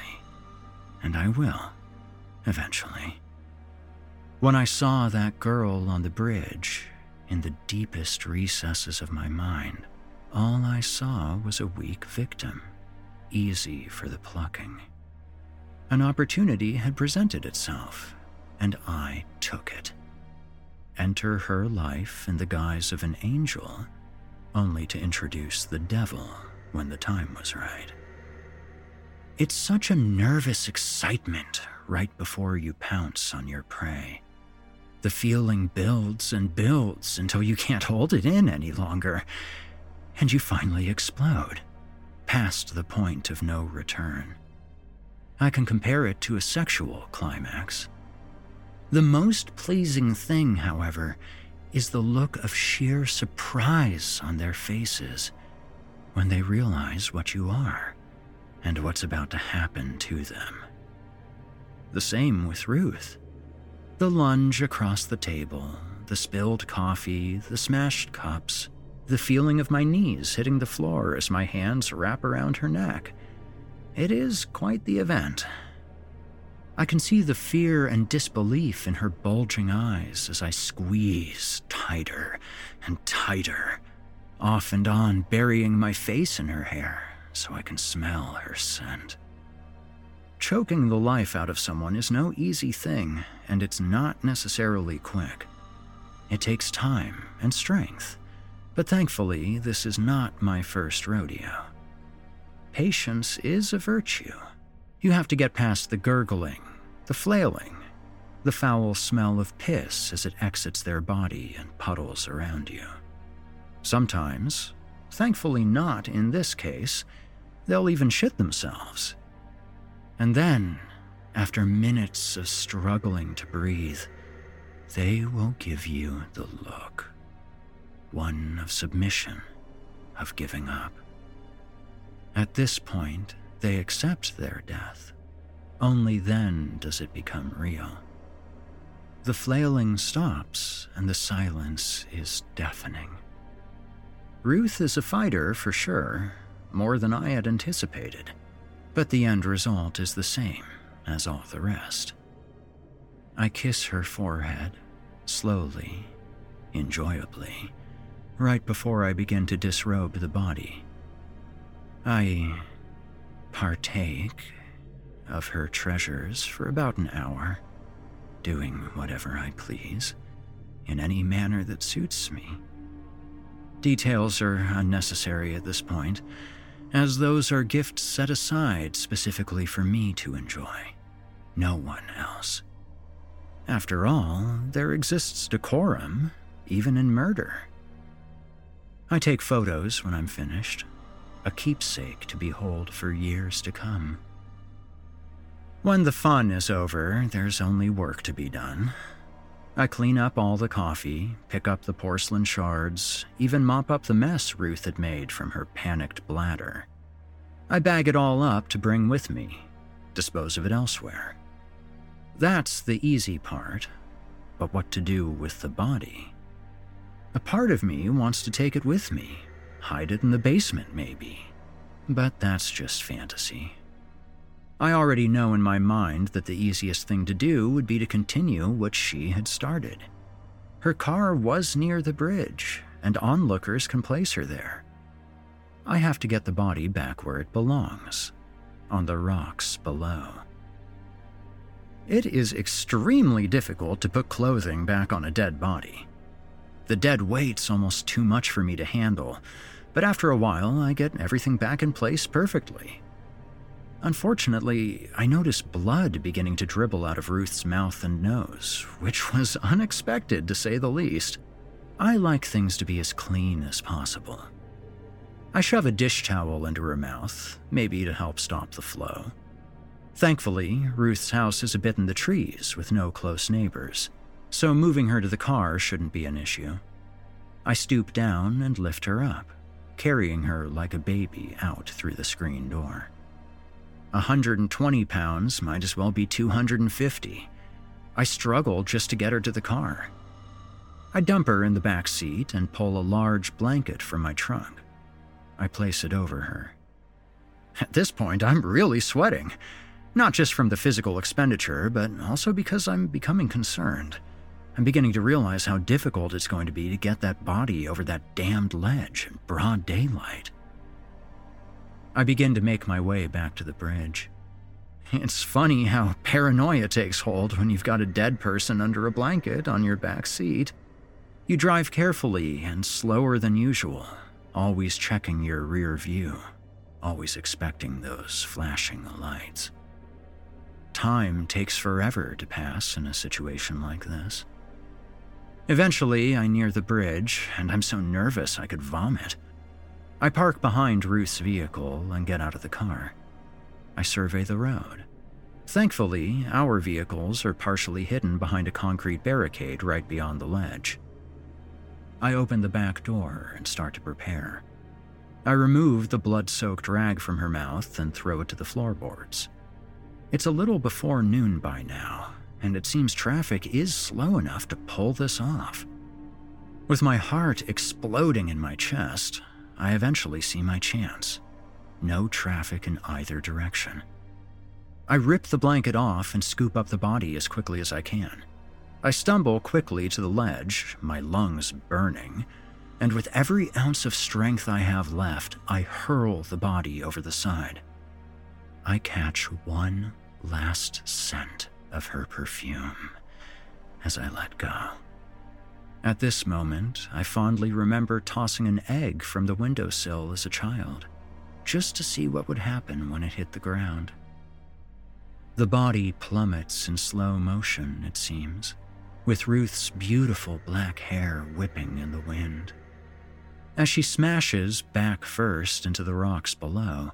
and I will, eventually. When I saw that girl on the bridge, in the deepest recesses of my mind, all I saw was a weak victim, easy for the plucking. An opportunity had presented itself, and I took it. Enter her life in the guise of an angel, only to introduce the devil when the time was right. It's such a nervous excitement right before you pounce on your prey. The feeling builds and builds until you can't hold it in any longer, and you finally explode, past the point of no return. I can compare it to a sexual climax. The most pleasing thing, however, is the look of sheer surprise on their faces when they realize what you are and what's about to happen to them. The same with Ruth. The lunge across the table, the spilled coffee, the smashed cups, the feeling of my knees hitting the floor as my hands wrap around her neck. It is quite the event. I can see the fear and disbelief in her bulging eyes as I squeeze tighter and tighter, off and on burying my face in her hair so I can smell her scent. Choking the life out of someone is no easy thing, and it's not necessarily quick. It takes time and strength, but thankfully this is not my first rodeo. Patience is a virtue. You have to get past the gurgling, the flailing, the foul smell of piss as it exits their body and puddles around you. Sometimes, thankfully not in this case, they'll even shit themselves. And then, after minutes of struggling to breathe, they will give you the look. One of submission, of giving up. At this point, they accept their death. Only then does it become real. The flailing stops and the silence is deafening. Ruth is a fighter for sure, more than I had anticipated, but the end result is the same as all the rest. I kiss her forehead, slowly, enjoyably, right before I begin to disrobe the body. I partake of her treasures for about an hour, doing whatever I please, in any manner that suits me. Details are unnecessary at this point, as those are gifts set aside specifically for me to enjoy, no one else. After all, there exists decorum, even in murder. I take photos when I'm finished, a keepsake to behold for years to come. When the fun is over, there's only work to be done. I clean up all the coffee, pick up the porcelain shards, even mop up the mess Ruth had made from her panicked bladder. I bag it all up to bring with me, dispose of it elsewhere. That's the easy part, but what to do with the body? A part of me wants to take it with me, hide it in the basement maybe, But that's just fantasy. I already know in my mind that the easiest thing to do would be to continue what she had started. Her car was near the bridge, and onlookers can place her there. I have to get the body back where it belongs, on the rocks below. It is extremely difficult to put clothing back on a dead body. The dead weight's almost too much for me to handle, but after a while I get everything back in place perfectly. Unfortunately, I noticed blood beginning to dribble out of Ruth's mouth and nose, which was unexpected to say the least. I like things to be as clean as possible. I shove a dish towel into her mouth, maybe to help stop the flow. Thankfully, Ruth's house is a bit in the trees with no close neighbors, so moving her to the car shouldn't be an issue. I stoop down and lift her up, carrying her like a baby out through the screen door. 120 pounds might as well be 250. I struggle just to get her to the car. I dump her in the back seat and pull a large blanket from my trunk. I place it over her. At this point, I'm really sweating, not just from the physical expenditure, but also because I'm becoming concerned. I'm beginning to realize how difficult it's going to be to get that body over that damned ledge in broad daylight. I begin to make my way back to the bridge. It's funny how paranoia takes hold when you've got a dead person under a blanket on your back seat. You drive carefully and slower than usual, always checking your rear view, always expecting those flashing lights. Time takes forever to pass in a situation like this. Eventually, I near the bridge, and I'm so nervous I could vomit. I park behind Ruth's vehicle and get out of the car. I survey the road. Thankfully, our vehicles are partially hidden behind a concrete barricade right beyond the ledge. I open the back door and start to prepare. I remove the blood-soaked rag from her mouth and throw it to the floorboards. It's a little before noon by now, and it seems traffic is slow enough to pull this off. With my heart exploding in my chest, I eventually see my chance. No traffic in either direction. I rip the blanket off and scoop up the body as quickly as I can. I stumble quickly to the ledge, my lungs burning, and with every ounce of strength I have left, I hurl the body over the side. I catch one last scent of her perfume as I let go. At this moment, I fondly remember tossing an egg from the windowsill as a child, just to see what would happen when it hit the ground. The body plummets in slow motion, it seems, with Ruth's beautiful black hair whipping in the wind. As she smashes back first into the rocks below,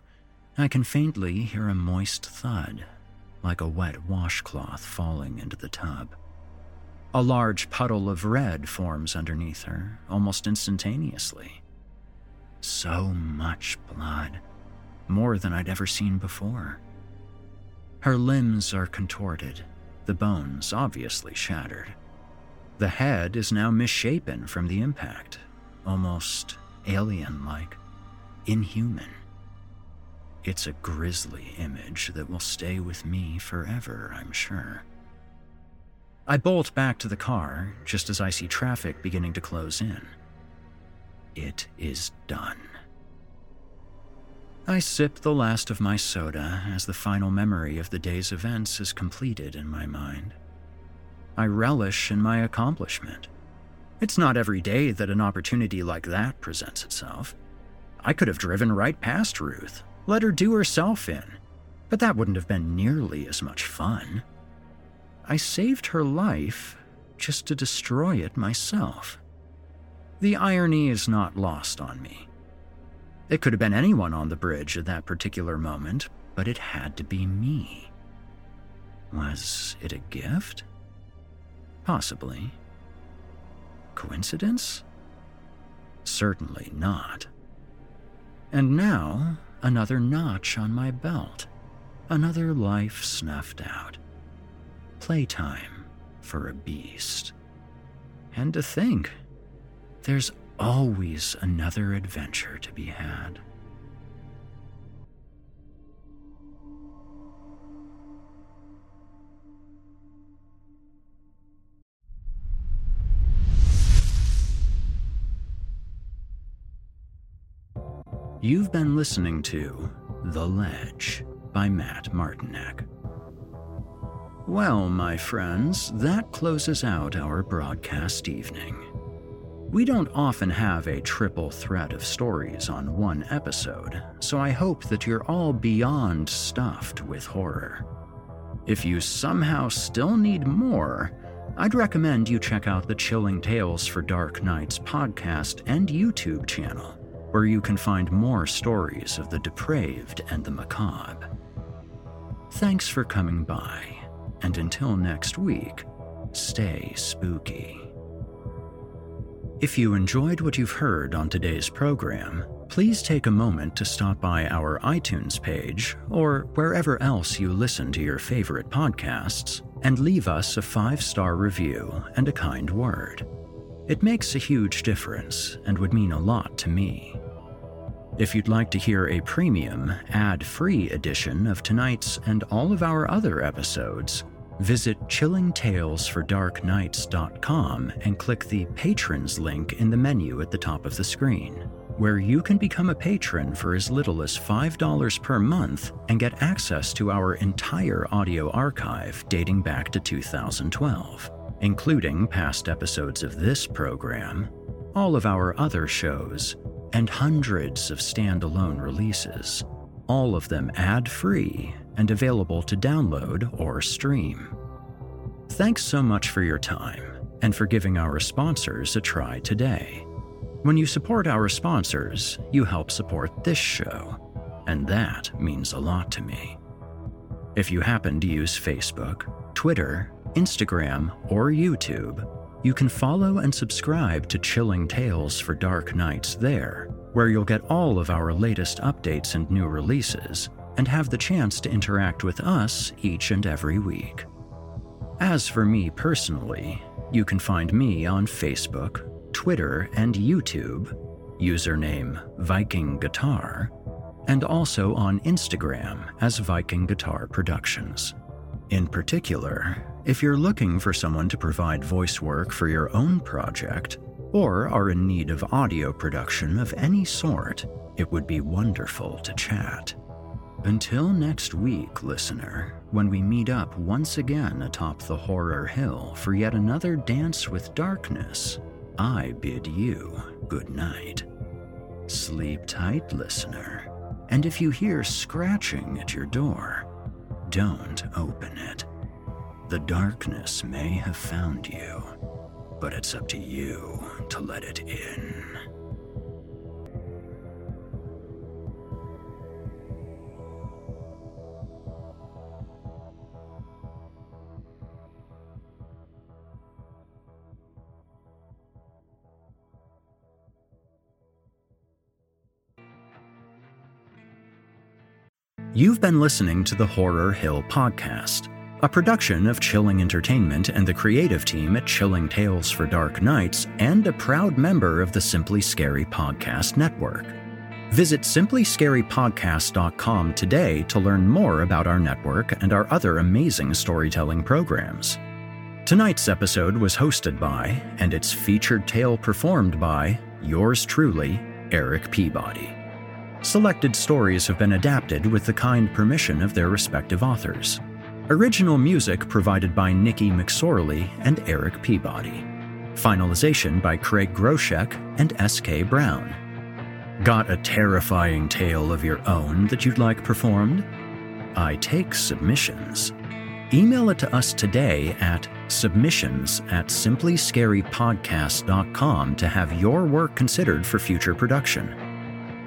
I can faintly hear a moist thud, like a wet washcloth falling into the tub. A large puddle of red forms underneath her, almost instantaneously. So much blood, more than I'd ever seen before. Her limbs are contorted, the bones obviously shattered. The head is now misshapen from the impact, almost alien-like, inhuman. It's a grisly image that will stay with me forever, I'm sure. I bolt back to the car just as I see traffic beginning to close in. It is done. I sip the last of my soda as the final memory of the day's events is completed in my mind. I relish in my accomplishment. It's not every day that an opportunity like that presents itself. I could have driven right past Ruth, let her do herself in, but that wouldn't have been nearly as much fun. I saved her life just to destroy it myself. The irony is not lost on me. It could have been anyone on the bridge at that particular moment, but it had to be me. Was it a gift? Possibly. Coincidence? Certainly not. And now, another notch on my belt, another life snuffed out. Playtime for a beast. And to think, there's always another adventure to be had. You've been listening to The Ledge by Matt Martinek. Well, my friends, that closes out our broadcast evening. We don't often have a triple threat of stories on one episode, so I hope that you're all beyond stuffed with horror. If you somehow still need more, I'd recommend you check out the Chilling Tales for Dark Nights podcast and YouTube channel, where you can find more stories of the depraved and the macabre. Thanks for coming by. And until next week, stay spooky. If you enjoyed what you've heard on today's program, please take a moment to stop by our iTunes page or wherever else you listen to your favorite podcasts and leave us a 5-star review and a kind word. It makes a huge difference and would mean a lot to me. If you'd like to hear a premium, ad-free edition of tonight's and all of our other episodes, visit chillingtalesfordarknights.com and click the Patrons link in the menu at the top of the screen, where you can become a patron for as little as $5 per month and get access to our entire audio archive dating back to 2012, including past episodes of this program, all of our other shows, and hundreds of standalone releases, all of them ad-free and available to download or stream. Thanks so much for your time and for giving our sponsors a try today. When you support our sponsors, you help support this show, and that means a lot to me. If you happen to use Facebook, Twitter, Instagram, or YouTube, you can follow and subscribe to Chilling Tales for Dark Nights there, where you'll get all of our latest updates and new releases, and have the chance to interact with us each and every week. As for me personally, you can find me on Facebook, Twitter, and YouTube, username Viking Guitar, and also on Instagram as Viking Guitar Productions. In particular, if you're looking for someone to provide voice work for your own project, or are in need of audio production of any sort, it would be wonderful to chat. Until next week, listener, when we meet up once again atop the Horror Hill for yet another Dance with Darkness, I bid you good night. Sleep tight, listener, and if you hear scratching at your door, don't open it. The darkness may have found you, but it's up to you to let it in. You've been listening to the Horror Hill podcast, a production of Chilling Entertainment and the creative team at Chilling Tales for Dark Nights, and a proud member of the Simply Scary Podcast Network. Visit simplyscarypodcast.com today to learn more about our network and our other amazing storytelling programs. Tonight's episode was hosted by, and its featured tale performed by, yours truly, Eric Peabody. Selected stories have been adapted with the kind permission of their respective authors. Original music provided by Nikki McSorley and Eric Peabody. Finalization by Craig Groshek and S.K. Brown. Got a terrifying tale of your own that you'd like performed? I take submissions. Email it to us today at submissions@simplyscarypodcast.com to have your work considered for future production.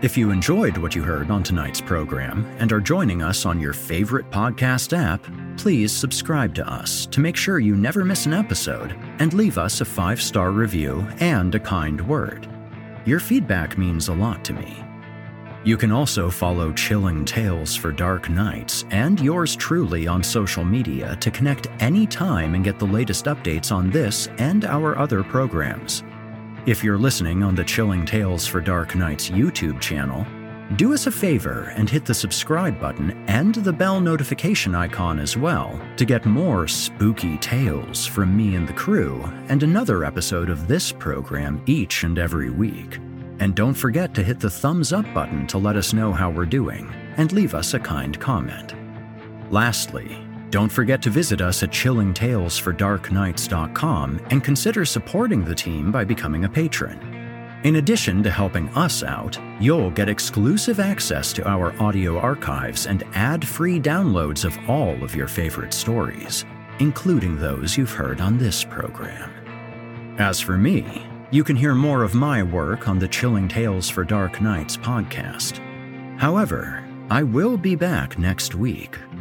If you enjoyed what you heard on tonight's program and are joining us on your favorite podcast app, please subscribe to us to make sure you never miss an episode and leave us a 5-star review and a kind word. Your feedback means a lot to me. You can also follow Chilling Tales for Dark Nights and yours truly on social media to connect anytime and get the latest updates on this and our other programs. If you're listening on the Chilling Tales for Dark Nights YouTube channel, do us a favor and hit the subscribe button and the bell notification icon as well to get more spooky tales from me and the crew and another episode of this program each and every week. And don't forget to hit the thumbs up button to let us know how we're doing and leave us a kind comment. Lastly, don't forget to visit us at chillingtalesfordarknights.com and consider supporting the team by becoming a patron. In addition to helping us out, you'll get exclusive access to our audio archives and ad-free downloads of all of your favorite stories, including those you've heard on this program. As for me, you can hear more of my work on the Chilling Tales for Dark Nights podcast. However, I will be back next week